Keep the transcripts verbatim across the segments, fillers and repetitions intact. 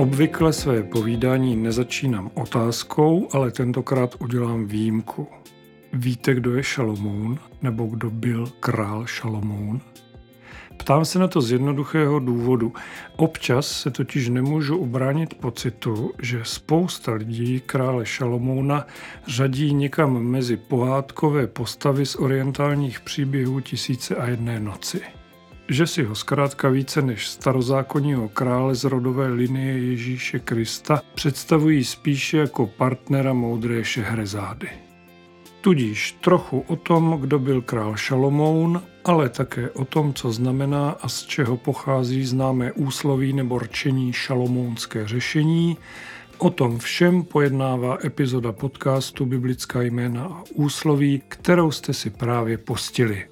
obvykle své povídání nezačínám otázkou, ale tentokrát udělám výjimku. Víte, kdo je Šalomoun, nebo kdo byl král Šalomoun? Ptám se na to z jednoduchého důvodu. Občas se totiž nemůžu ubránit pocitu, že spousta lidí krále Šalomouna řadí někam mezi pohádkové postavy z orientálních příběhů Tisíce a jedné noci. Že si ho zkrátka více než starozákonního krále z rodové linie Ježíše Krista představují spíše jako partnera moudré Šehrezády. Tudíž trochu o tom, kdo byl král Šalomoun, ale také o tom, co znamená a z čeho pochází známé úsloví nebo rčení šalomounské řešení. O tom všem pojednává epizoda podcastu Biblická jména a úsloví, kterou jste si právě pustili.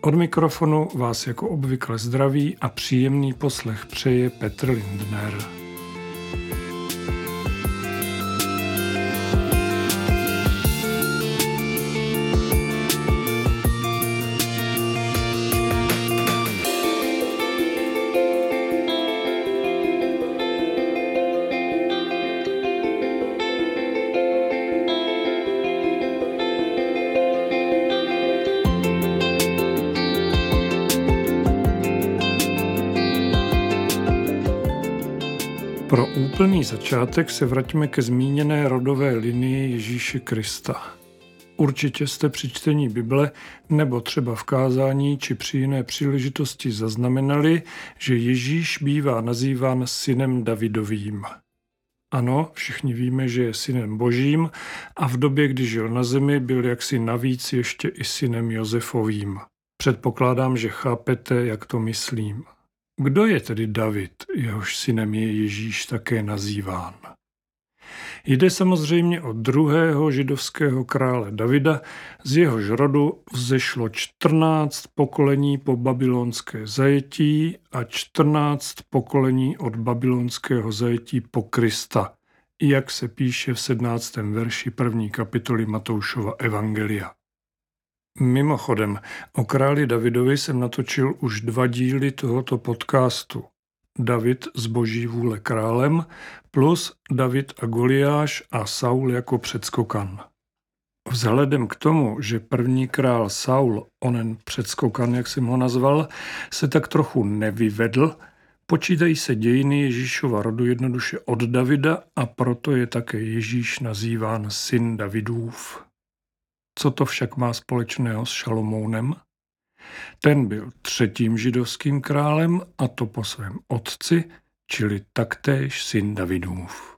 Od mikrofonu vás jako obvykle zdraví a příjemný poslech přeje Petr Lindner. Pro úplný začátek se vraťme ke zmíněné rodové linii Ježíše Krista. Určitě jste při čtení Bible nebo třeba v kázání či při jiné příležitosti zaznamenali, že Ježíš bývá nazýván synem Davidovým. Ano, všichni víme, že je synem Božím a v době, kdy žil na zemi, byl jaksi navíc ještě i synem Josefovým. Předpokládám, že chápete, jak to myslím. Kdo je tedy David, jehož synem je Ježíš také nazýván? Jde samozřejmě o druhého židovského krále Davida, z jehož rodu vzešlo čtrnáct pokolení po babylonské zajetí a čtrnáct pokolení od babylonského zajetí po Krista, jak se píše v sedmnáctém verši první kapitoly Matoušova evangelia. Mimochodem, o králi Davidovi jsem natočil už dva díly tohoto podcastu. David z boží vůle králem plus David a Goliáš a Saul jako předskokan. Vzhledem k tomu, že první král Saul, onen předskokan, jak jsem ho nazval, se tak trochu nevyvedl, počítají se dějiny Ježíšova rodu jednoduše od Davida a proto je také Ježíš nazýván syn Davidův. Co to však má společného s Šalomounem? Ten byl třetím židovským králem, a to po svém otci, čili taktéž syn Davidův.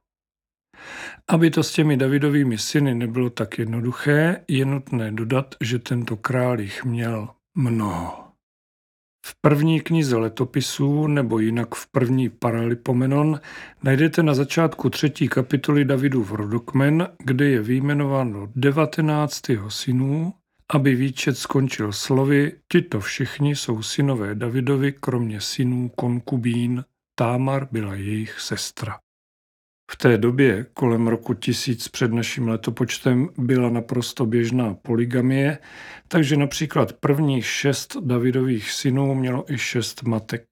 Aby to s těmi Davidovými syny nebylo tak jednoduché, je nutné dodat, že tento král jich měl mnoho. V první knize letopisů, nebo jinak v první Paralipomenon, najdete na začátku třetí kapitoly Davidův rodokmen, kde je vyjmenováno devatenáct jeho synů, aby výčet skončil slovy: tito všichni jsou synové Davidovi, kromě synů konkubín. Támar byla jejich sestra. V té době, kolem roku tisíc před naším letopočtem, byla naprosto běžná polygamie, takže například prvních šest Davidových synů mělo i šest matek.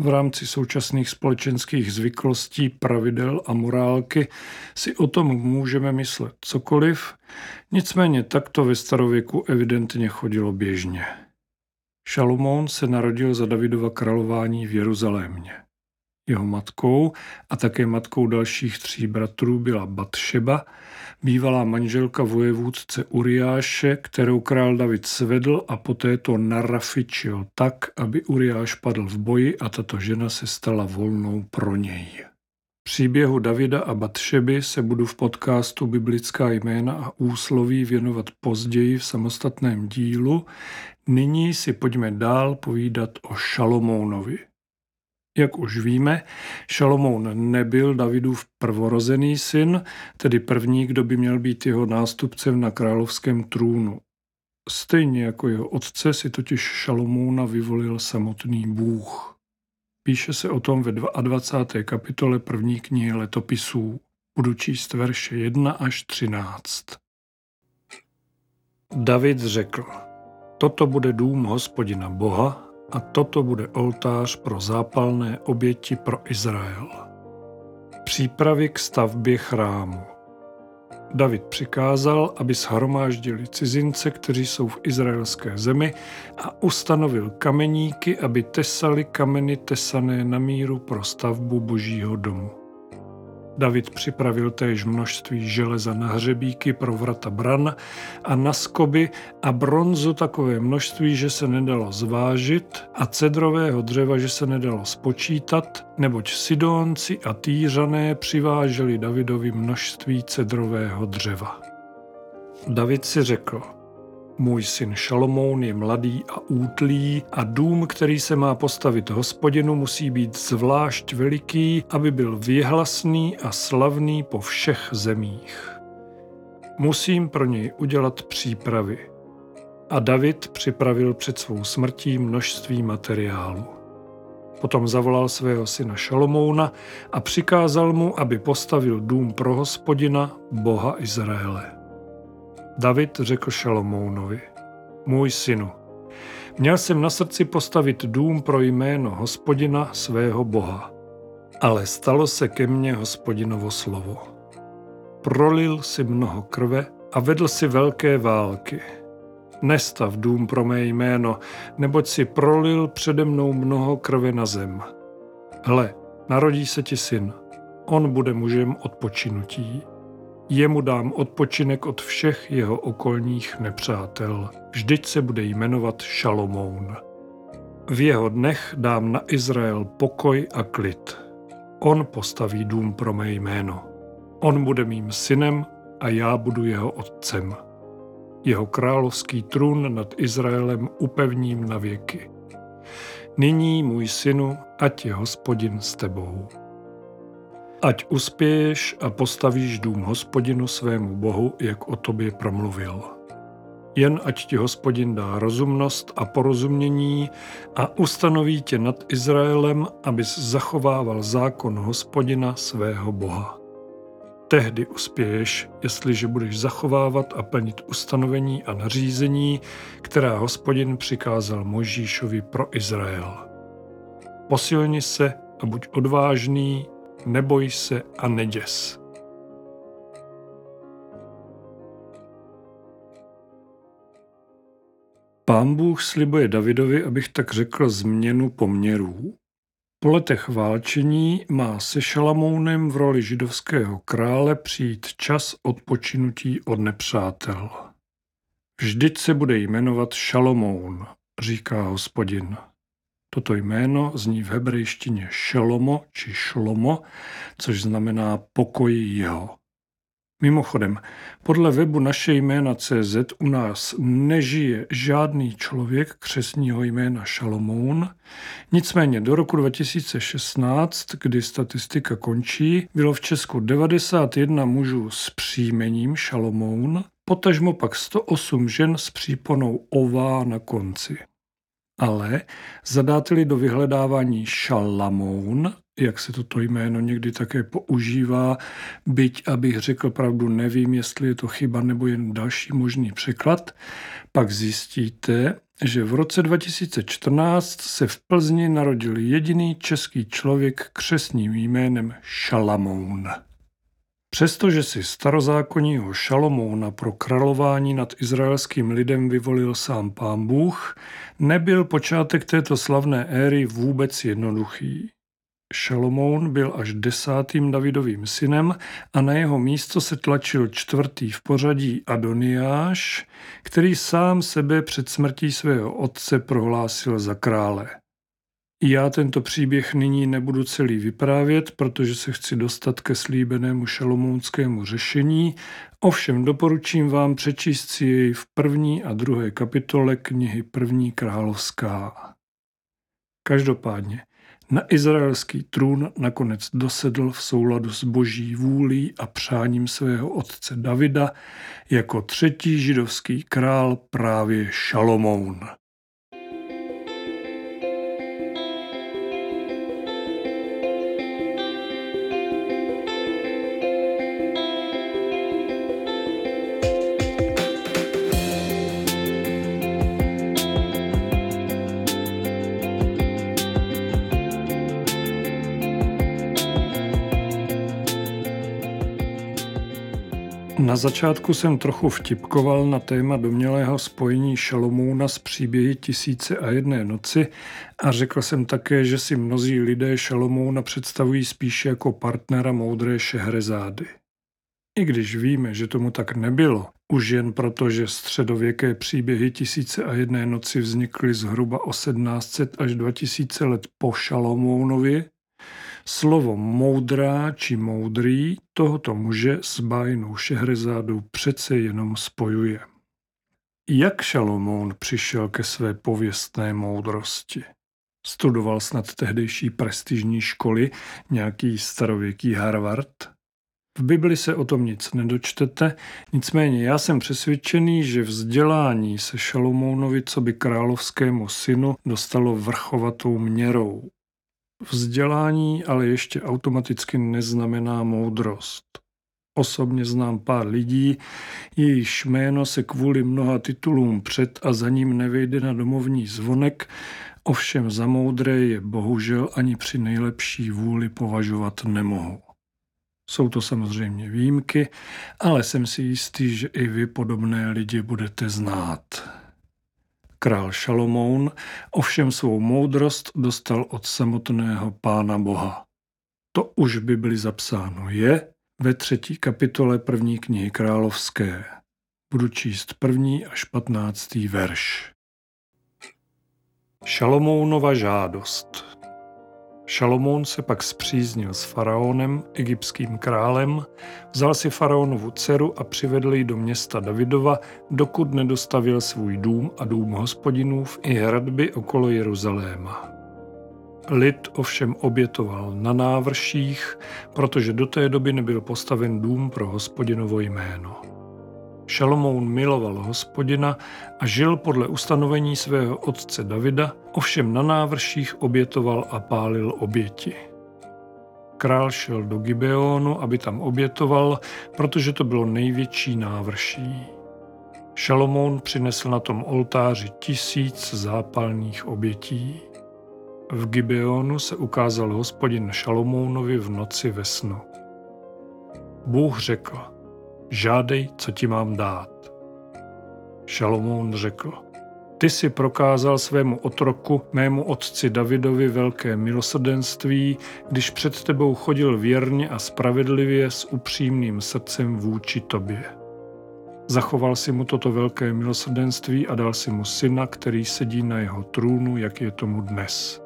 V rámci současných společenských zvyklostí, pravidel a morálky si o tom můžeme myslet cokoliv, nicméně takto ve starověku evidentně chodilo běžně. Šalomoun se narodil za Davidova králování v Jeruzalémě. Jeho matkou a také matkou dalších tří bratrů byla Batšeba, bývalá manželka vojevůdce Uriáše, kterou král David svedl a poté to narafičil tak, aby Uriáš padl v boji a tato žena se stala volnou pro něj. Příběhu Davida a Batšeby se budu v podcastu Biblická jména a úsloví věnovat později v samostatném dílu. Nyní si pojďme dál povídat o Šalomounovi. Jak už víme, Šalomoun nebyl Davidův prvorozený syn, tedy první, kdo by měl být jeho nástupcem na královském trůnu. Stejně jako jeho otce si totiž Šalomouna vyvolil samotný Bůh. Píše se o tom ve dvacáté druhé kapitole první knihy letopisů. Budu číst verše jedna až třináct. David řekl: toto bude dům Hospodina Boha, a toto bude oltář pro zápalné oběti pro Izrael. přípravy k stavbě chrámu. David přikázal, aby shromáždili cizince, kteří jsou v izraelské zemi, a ustanovil kameníky, aby tesali kameny tesané na míru pro stavbu Božího domu. David připravil též množství železa na hřebíky pro vrata bran a na skoby a bronzu takové množství, že se nedalo zvážit, a cedrového dřeva, že se nedalo spočítat, neboť Sidónci a Týřané přiváželi Davidovi množství cedrového dřeva. David si řekl: můj syn Šalomoun je mladý a útlý a dům, který se má postavit Hospodinu, musí být zvlášť veliký, aby byl věhlasný a slavný po všech zemích. Musím pro něj udělat přípravy. A David připravil před svou smrtí množství materiálu. Potom zavolal svého syna Šalomouna a přikázal mu, aby postavil dům pro Hospodina, Boha Izraele. David řekl Šalomounovi: můj synu, měl jsem na srdci postavit dům pro jméno Hospodina svého Boha, ale stalo se ke mně Hospodinovo slovo. Prolil si mnoho krve a vedl si velké války. Nestav dům pro mé jméno, neboť si prolil přede mnou mnoho krve na zem. Hle, narodí se ti syn, on bude mužem odpočinutí. Jemu dám odpočinek od všech jeho okolních nepřátel. Vždyť se bude jmenovat Šalomoun. V jeho dnech dám na Izrael pokoj a klid. On postaví dům pro mé jméno. On bude mým synem a já budu jeho otcem. Jeho královský trůn nad Izraelem upevním na věky. Nyní, můj synu, ať je Hospodin s tebou. Ať uspěješ a postavíš dům Hospodinu svému Bohu, jak o tobě promluvil. Jen ať ti Hospodin dá rozumnost a porozumění a ustanoví tě nad Izraelem, abys zachovával zákon Hospodina svého Boha. Tehdy uspěješ, jestliže budeš zachovávat a plnit ustanovení a nařízení, která Hospodin přikázal Mojžíšovi pro Izrael. Posilni se a buď odvážný, neboj se a neděs. Pán Bůh slibuje Davidovi, abych tak řekl, změnu poměrů. Po letech válčení má se Šalamounem v roli židovského krále přijít čas odpočinutí od nepřátel. Vždyť se bude jmenovat Šalomoun, říká Hospodin. Toto jméno zní v hebrejštině Šelomo či Šlomo, což znamená pokoj jeho. Mimochodem, podle webu naše jména tečka cé zet u nás nežije žádný člověk křestního jména Šalomoun, nicméně do roku dva tisíce šestnáct, kdy statistika končí, bylo v Česku devadesát jedna mužů s příjmením Šalomoun, potažmo pak sto osm žen s příponou ová na konci. Ale zadáte-li do vyhledávání Šalamoun, jak se toto jméno někdy také používá, byť, abych řekl pravdu, nevím, jestli je to chyba nebo jen další možný překlad, pak zjistíte, že v roce dva tisíce čtrnáct se v Plzni narodil jediný český člověk křestním jménem Šalamoun. Přestože si starozákonního Šalomouna pro králování nad izraelským lidem vyvolil sám Pán Bůh, nebyl počátek této slavné éry vůbec jednoduchý. Šalomoun byl až desátým Davidovým synem a na jeho místo se tlačil čtvrtý v pořadí Adoniáš, který sám sebe před smrtí svého otce prohlásil za krále. Já tento příběh nyní nebudu celý vyprávět, protože se chci dostat ke slíbenému šalomounskému řešení, ovšem doporučím vám přečíst si jej v první a druhé kapitole knihy První královská. Každopádně, na izraelský trůn nakonec dosedl v souladu s Boží vůlí a přáním svého otce Davida jako třetí židovský král právě Šalomoun. Na začátku jsem trochu vtipkoval na téma domnělého spojení Šalomouna s příběhy Tisíce a jedné noci a řekl jsem také, že si mnozí lidé Šalomouna představují spíše jako partnera moudré Šehrezády. I když víme, že tomu tak nebylo, už jen proto, že středověké příběhy Tisíce a jedné noci vznikly zhruba o sedmnáct set až dva tisíce let po Šalomounově, slovo moudrá či moudrý tohoto muže s bájnou Šehrezádou přece jenom spojuje. Jak Šalomoun přišel ke své pověstné moudrosti? Studoval snad tehdejší prestižní školy, nějaký starověký Harvard? V Bibli se o tom nic nedočtete, nicméně já jsem přesvědčený, že vzdělání se Šalomounovi coby královskému synu dostalo vrchovatou měrou. Vzdělání ale ještě automaticky neznamená moudrost. Osobně znám pár lidí, jejichž jméno se kvůli mnoha titulům před a za ním nevejde na domovní zvonek, ovšem za moudré je bohužel ani při nejlepší vůli považovat nemohu. Jsou to samozřejmě výjimky, ale jsem si jistý, že i vy podobné lidi budete znát. Král Šalomoun ovšem svou moudrost dostal od samotného Pána Boha. To už v Bibli zapsáno je ve třetí kapitole první knihy Královské. Budu číst první až patnáctý verš. Šalomounova žádost. Šalomoun se pak spříznil s faraonem, egyptským králem, vzal si faraonovu dceru a přivedl ji do města Davidova, dokud nedostavil svůj dům a dům hospodinův i hradby okolo Jeruzaléma. Lid ovšem obětoval na návrších, protože do té doby nebyl postaven dům pro Hospodinovo jméno. Šalomoun miloval Hospodina a žil podle ustanovení svého otce Davida, ovšem na návrších obětoval a pálil oběti. Král šel do Gibeonu, aby tam obětoval, protože to bylo největší návrší. Šalomoun přinesl na tom oltáři tisíc zápalných obětí. V Gibeonu se ukázal Hospodin Šalomounovi v noci ve snu. Bůh řekl: žádej, co ti mám dát. Šalomoun řekl: ty si prokázal svému otroku, mému otci Davidovi, velké milosrdenství, když před tebou chodil věrně a spravedlivě s upřímným srdcem vůči tobě. Zachoval si mu toto velké milosrdenství a dal si mu syna, který sedí na jeho trůnu, jak je tomu dnes.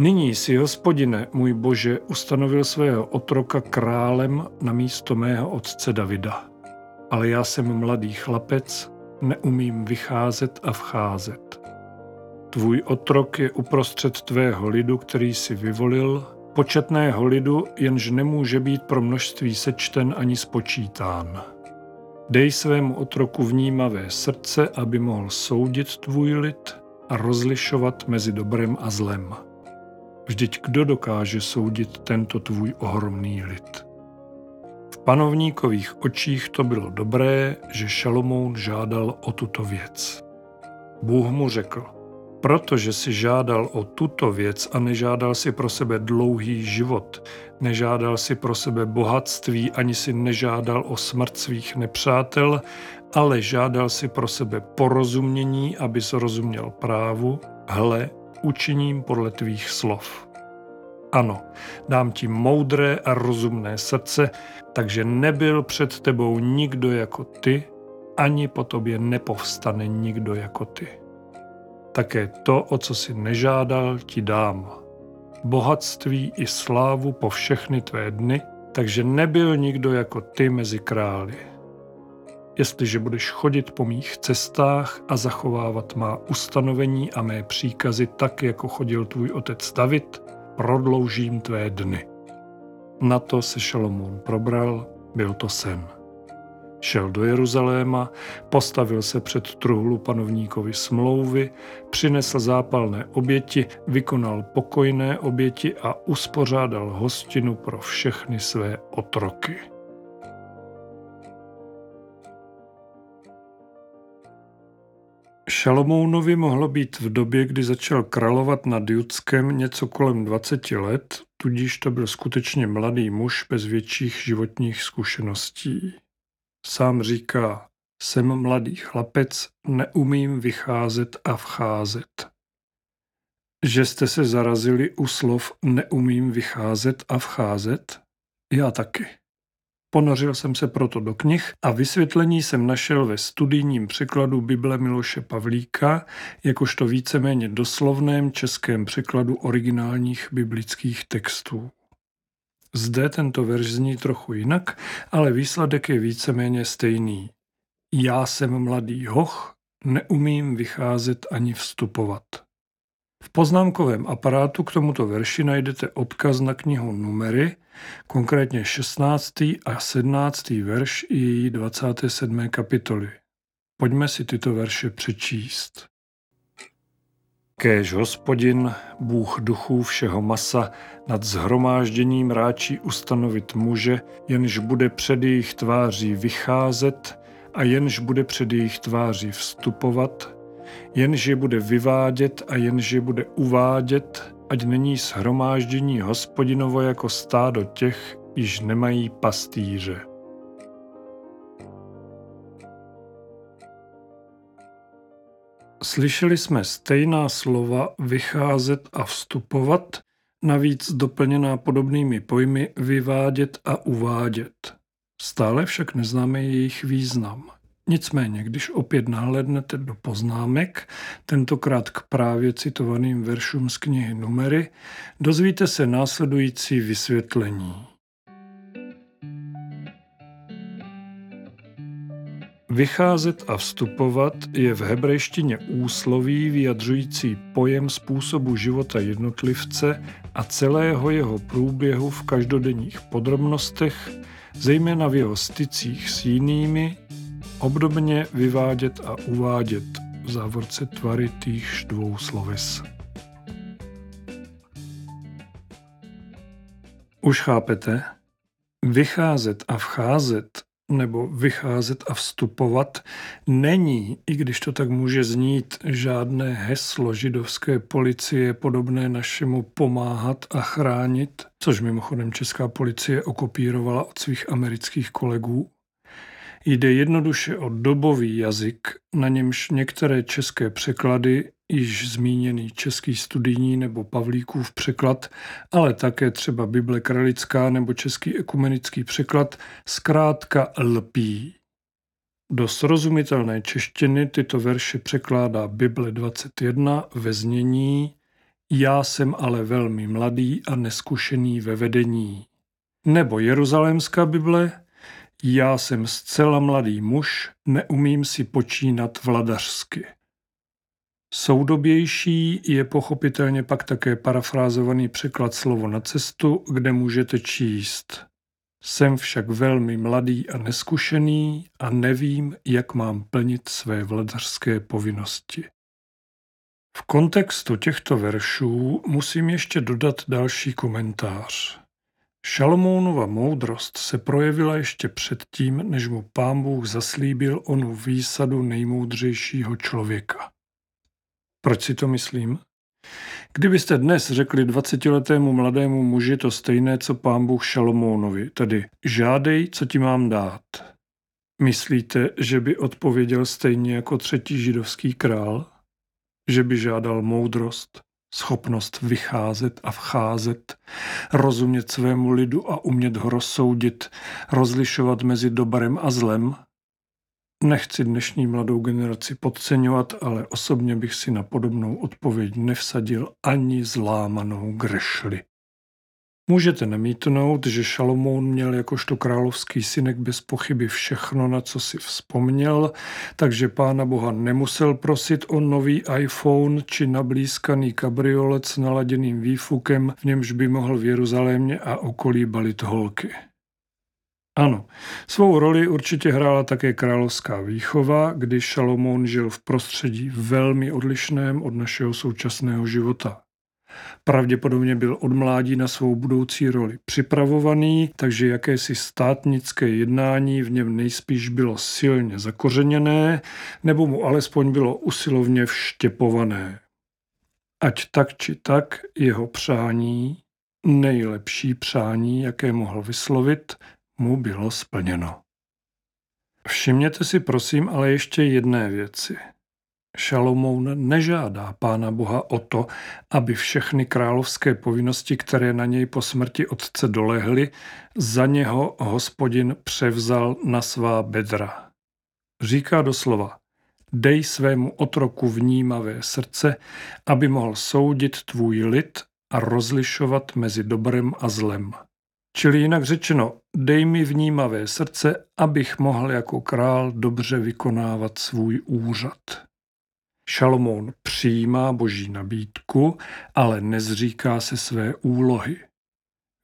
Nyní si, Hospodine, můj Bože, ustanovil svého otroka králem na místo mého otce Davida. Ale já jsem mladý chlapec, neumím vycházet a vcházet. Tvůj otrok je uprostřed tvého lidu, který si vyvolil, početného lidu, jenž nemůže být pro množství sečten ani spočítán. Dej svému otroku vnímavé srdce, aby mohl soudit tvůj lid a rozlišovat mezi dobrem a zlem. Vždyť kdo dokáže soudit tento tvůj ohromný lid? V panovníkových očích to bylo dobré, že Šalomoun žádal o tuto věc. Bůh mu řekl: protože si žádal o tuto věc a nežádal si pro sebe dlouhý život, nežádal si pro sebe bohatství, ani si nežádal o smrt svých nepřátel, ale žádal si pro sebe porozumění, aby zrozuměl právu, hle, učiním podle tvých slov. Ano, dám ti moudré a rozumné srdce, takže nebyl před tebou nikdo jako ty, ani po tobě nepovstane nikdo jako ty. Také to, o co si nežádal, ti dám. Bohatství i slávu po všechny tvé dny, takže nebyl nikdo jako ty mezi králi. Jestliže budeš chodit po mých cestách a zachovávat má ustanovení a mé příkazy tak, jako chodil tvůj otec David, prodloužím tvé dny. Na to se Šalomoun probral, byl to sen. Šel do Jeruzaléma, postavil se před truhlu panovníkovi smlouvy, přinesl zápalné oběti, vykonal pokojné oběti a uspořádal hostinu pro všechny své otroky. Šalomounovi mohlo být v době, kdy začal královat nad Judskem, něco kolem dvaceti let, tudíž to byl skutečně mladý muž bez větších životních zkušeností. Sám říká, jsem mladý chlapec, neumím vycházet a vcházet. Že jste se zarazili u slov neumím vycházet a vcházet? Já taky. Ponořil jsem se proto do knih a vysvětlení jsem našel ve studijním překladu Bible Miloše Pavlíka, jakožto víceméně doslovném českém překladu originálních biblických textů. Zde tento verš zní trochu jinak, ale výsledek je víceméně stejný. Já jsem mladý hoch, neumím vycházet ani vstupovat. V poznámkovém aparátu k tomuto verši najdete odkaz na knihu Numery, konkrétně šestnáctý a sedmnáctý verš i její dvacáté sedmé kapitoly. Pojďme si tyto verše přečíst. Kéž Hospodin, Bůh duchů všeho masa, nad shromážděním ráčí ustanovit muže, jenž bude před jejich tváří vycházet a jenž bude před jejich tváří vstupovat, jenž je bude vyvádět a jenž je bude uvádět, ať není shromáždění Hospodinovo jako stádo těch, již nemají pastýře. Slyšeli jsme stejná slova vycházet a vstupovat, navíc doplněná podobnými pojmy vyvádět a uvádět. Stále však neznáme jejich význam. Nicméně, když opět nahlédnete do poznámek, tentokrát k právě citovaným veršům z knihy Numery, dozvíte se následující vysvětlení. Vycházet a vstupovat je v hebrejštině úsloví vyjadřující pojem způsobu života jednotlivce a celého jeho průběhu v každodenních podrobnostech, zejména v jeho stycích s jinými, obdobně vyvádět a uvádět v závorce tvary týchž dvou sloves. Už chápete? Vycházet a vcházet nebo vycházet a vstupovat není, i když to tak může znít, žádné heslo židovské policie podobné našemu pomáhat a chránit, což mimochodem česká policie okopírovala od svých amerických kolegů. Jde jednoduše o dobový jazyk, na němž některé české překlady, již zmíněný český studijní nebo Pavlíkův překlad, ale také třeba Bible kralická nebo český ekumenický překlad, zkrátka lpí. Do srozumitelné češtiny tyto verše překládá Bible dvacet jedna ve znění Já jsem ale velmi mladý a neskušený ve vedení. Nebo Jeruzalémská Bible Já jsem zcela mladý muž, neumím si počínat vladařsky. Soudobější je pochopitelně pak také parafrázovaný překlad Slovo na cestu, kde můžete číst. Jsem však velmi mladý a neskušený a nevím, jak mám plnit své vladařské povinnosti. V kontextu těchto veršů musím ještě dodat další komentář. Šalomounova moudrost se projevila ještě předtím, než mu Pán Bůh zaslíbil onu výsadu nejmoudřejšího člověka. Proč si to myslím? Kdybyste dnes řekli dvacetiletému mladému muži to stejné, co Pán Bůh Šalomounovi, tedy žádej, co ti mám dát. Myslíte, že by odpověděl stejně jako třetí židovský král? Že by žádal moudrost? Schopnost vycházet a vcházet, rozumět svému lidu a umět ho rozsoudit, rozlišovat mezi dobrem a zlem? Nechci dnešní mladou generaci podceňovat, ale osobně bych si na podobnou odpověď nevsadil ani zlámanou grešli. Můžete namítnout, že Šalomoun měl jakožto královský synek bez pochyby všechno, na co si vzpomněl, takže Pána Boha nemusel prosit o nový iPhone či nablízkaný kabriolet s naladěným výfukem, v němž by mohl v Jeruzalémě a okolí balit holky. Ano, svou roli určitě hrála také královská výchova, kdy Šalomoun žil v prostředí velmi odlišném od našeho současného života. Pravděpodobně byl od mládí na svou budoucí roli připravovaný, takže jakési státnické jednání v něm nejspíš bylo silně zakořeněné, nebo mu alespoň bylo usilovně vštěpované. Ať tak či tak jeho přání, nejlepší přání, jaké mohl vyslovit, mu bylo splněno. Všimněte si prosím ale ještě jedné věci. Šalomoun nežádá Pána Boha o to, aby všechny královské povinnosti, které na něj po smrti otce dolehly, za něho Hospodin převzal na svá bedra. Říká doslova: dej svému otroku vnímavé srdce, aby mohl soudit tvůj lid a rozlišovat mezi dobrem a zlem. Čili jinak řečeno, dej mi vnímavé srdce, abych mohl jako král dobře vykonávat svůj úřad. Šalomoun přijímá boží nabídku, ale nezříká se své úlohy.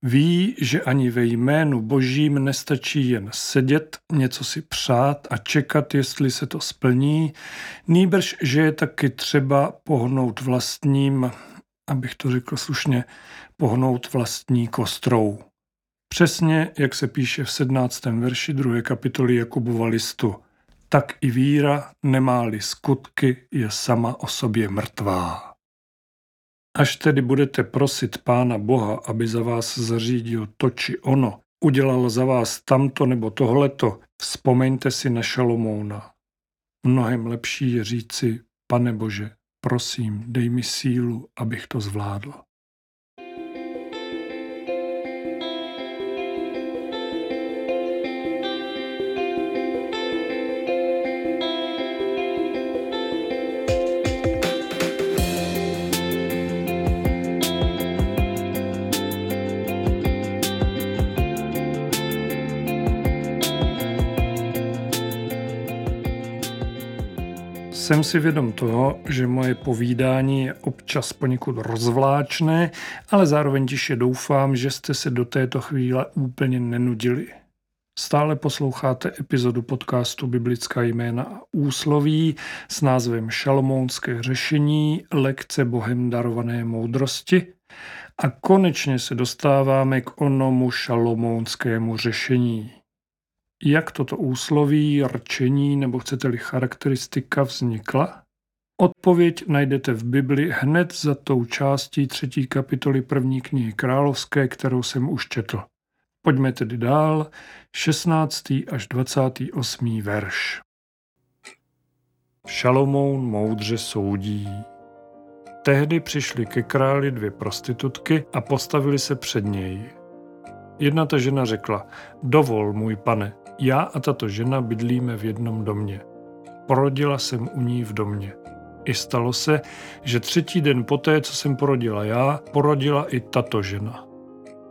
Ví, že ani ve jménu božím nestačí jen sedět, něco si přát a čekat, jestli se to splní, nýbrž že je taky třeba pohnout vlastním, abych to řekl slušně, pohnout vlastní kostrou. Přesně, jak se píše v sedmnáctém verši druhé kapitoly Jakubova listu, tak i víra, nemá-li skutky, je sama o sobě mrtvá. Až tedy budete prosit Pána Boha, aby za vás zařídil to či ono, udělal za vás tamto nebo tohleto, vzpomeňte si na Šalomouna. Mnohem lepší je říci: Pane Bože, prosím, dej mi sílu, abych to zvládl. Jsem si vědom toho, že moje povídání je občas poněkud rozvláčné, ale zároveň tiše doufám, že jste se do této chvíle úplně nenudili. Stále posloucháte epizodu podcastu Biblická jména a úsloví s názvem Šalomounské řešení, lekce Bohem darované moudrosti, a konečně se dostáváme k onomu šalomounskému řešení. Jak toto úsloví, rčení nebo chcete-li charakteristika vznikla? Odpověď najdete v Bibli hned za tou částí třetí kapitoly první knihy Královské, kterou jsem už četl. Pojďme tedy dál, šestnáctý až dvacátý osmý verš. Šalomoun moudře soudí. Tehdy přišly ke králi dvě prostitutky a postavili se před něj. Jedna ta žena řekla: dovol, můj pane, já a tato žena bydlíme v jednom domě. Porodila jsem u ní v domě. I stalo se, že třetí den poté, co jsem porodila já, porodila i tato žena.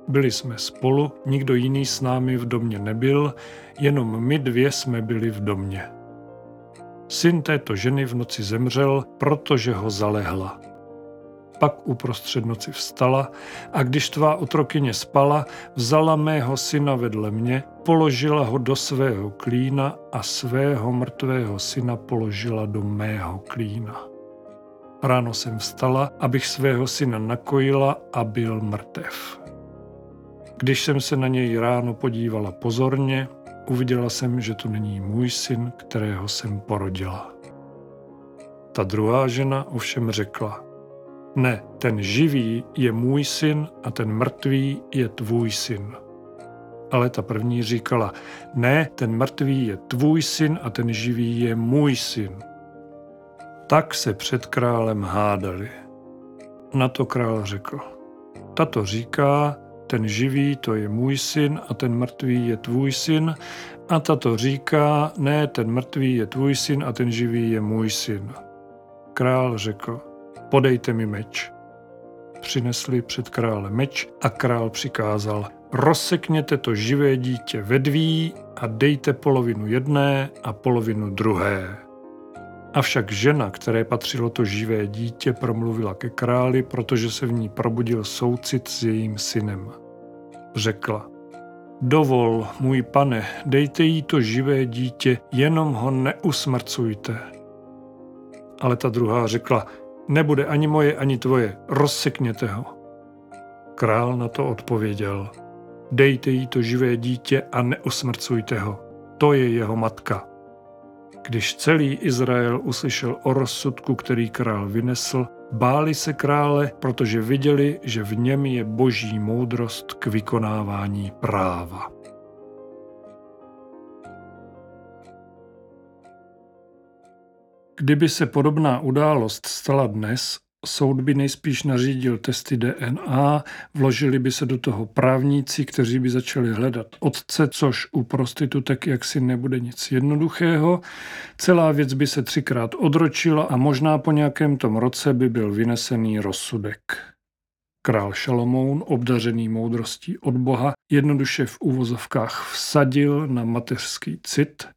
Byli jsme spolu, nikdo jiný s námi v domě nebyl, jenom my dvě jsme byli v domě. Syn této ženy v noci zemřel, protože ho zalehla. Pak uprostřed noci vstala a když tvá otrokyně spala, vzala mého syna vedle mě, položila ho do svého klína a svého mrtvého syna položila do mého klína. Ráno jsem vstala, abych svého syna nakojila, a byl mrtev. Když jsem se na něj ráno podívala pozorně, uviděla jsem, že to není můj syn, kterého jsem porodila. Ta druhá žena ovšem řekla: ne, ten živý je můj syn a ten mrtvý je tvůj syn. Ale ta první říkala: ne, ten mrtvý je tvůj syn a ten živý je můj syn. Tak se před králem hádali. Na to král řekl: tato říká, ten živý to je můj syn a ten mrtvý je tvůj syn, a tato říká, ne, ten mrtvý je tvůj syn a ten živý je můj syn. Král řekl: podejte mi meč. Přinesli před krále meč a král přikázal: rozsekněte to živé dítě ve dví a dejte polovinu jedné a polovinu druhé. Avšak žena, které patřilo to živé dítě, promluvila ke králi, protože se v ní probudil soucit s jejím synem. Řekla: dovol, můj pane, dejte jí to živé dítě, jenom ho neusmrcujte. Ale ta druhá řekla: nebude ani moje, ani tvoje, rozsekněte ho. Král na to odpověděl: dejte jí to živé dítě a neusmrcujte ho, to je jeho matka. Když celý Izrael uslyšel o rozsudku, který král vynesl, báli se krále, protože viděli, že v něm je boží moudrost k vykonávání práva. Kdyby se podobná událost stala dnes, soud by nejspíš nařídil testy D N A, vložili by se do toho právníci, kteří by začali hledat otce, což u prostitutek jaksi nebude nic jednoduchého. Celá věc by se třikrát odročila a možná po nějakém tom roce by byl vynesený rozsudek. Král Šalomoun, obdařený moudrostí od Boha, jednoduše v uvozovkách vsadil na mateřský cit,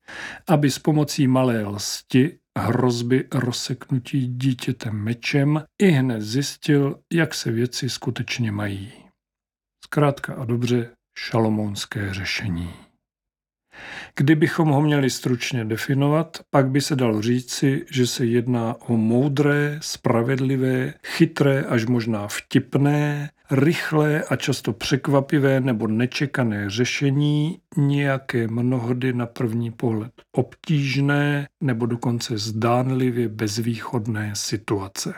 aby s pomocí malé lsti, hrozby rozseknutí dítětem mečem, i hned zjistil, jak se věci skutečně mají. Zkrátka a dobře, šalomounské řešení. Kdybychom ho měli stručně definovat, pak by se dalo říci, že se jedná o moudré, spravedlivé, chytré až možná vtipné, rychlé a často překvapivé nebo nečekané řešení, nějaké mnohdy na první pohled obtížné nebo dokonce zdánlivě bezvýchodné situace.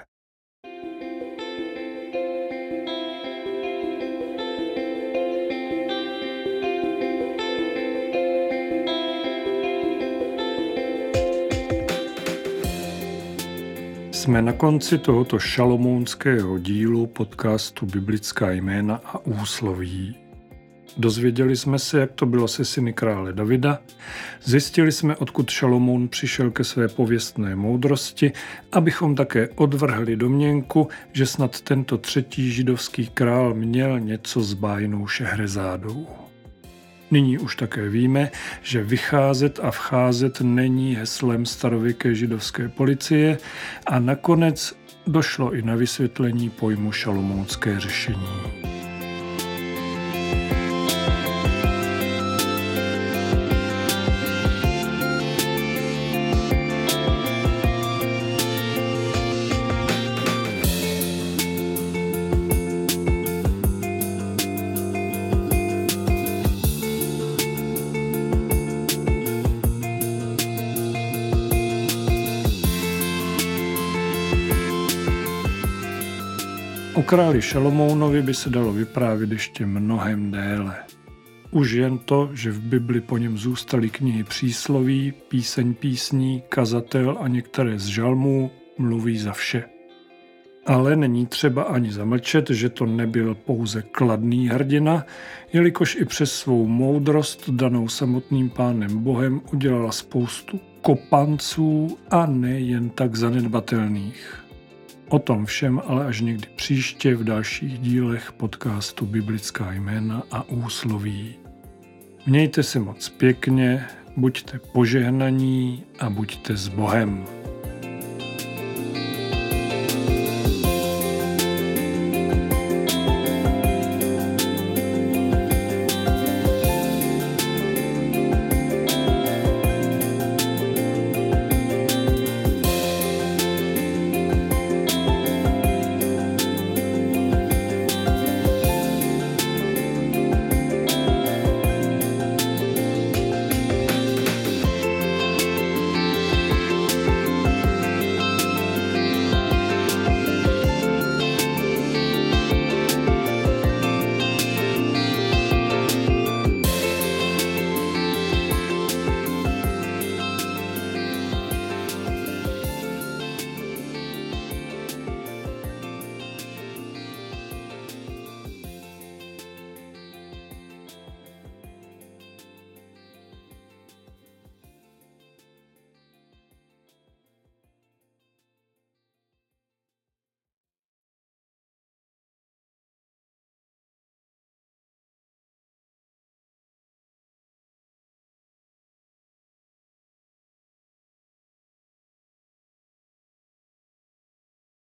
Jsme na konci tohoto šalomounského dílu podcastu Biblická jména a úsloví. Dozvěděli jsme se, jak to bylo se syny krále Davida, zjistili jsme, odkud Šalomoun přišel ke své pověstné moudrosti, abychom také odvrhli domněnku, že snad tento třetí židovský král měl něco s bájnou Šehrezádou. Nyní už také víme, že vycházet a vcházet není heslem starověké židovské policie a nakonec došlo i na vysvětlení pojmu šalomounské řešení. O králi Šalomounovi by se dalo vyprávět ještě mnohem déle. Už jen to, že v Bibli po něm zůstaly knihy přísloví, píseň písní, kazatel a některé z žalmů, mluví za vše. Ale není třeba ani zamlčet, že to nebyl pouze kladný hrdina, jelikož i přes svou moudrost danou samotným Pánem Bohem udělala spoustu kopanců a nejen tak zanedbatelných. O tom všem ale až někdy příště v dalších dílech podcastu Biblická jména a úsloví. Mějte se moc pěkně, buďte požehnaní a buďte s Bohem.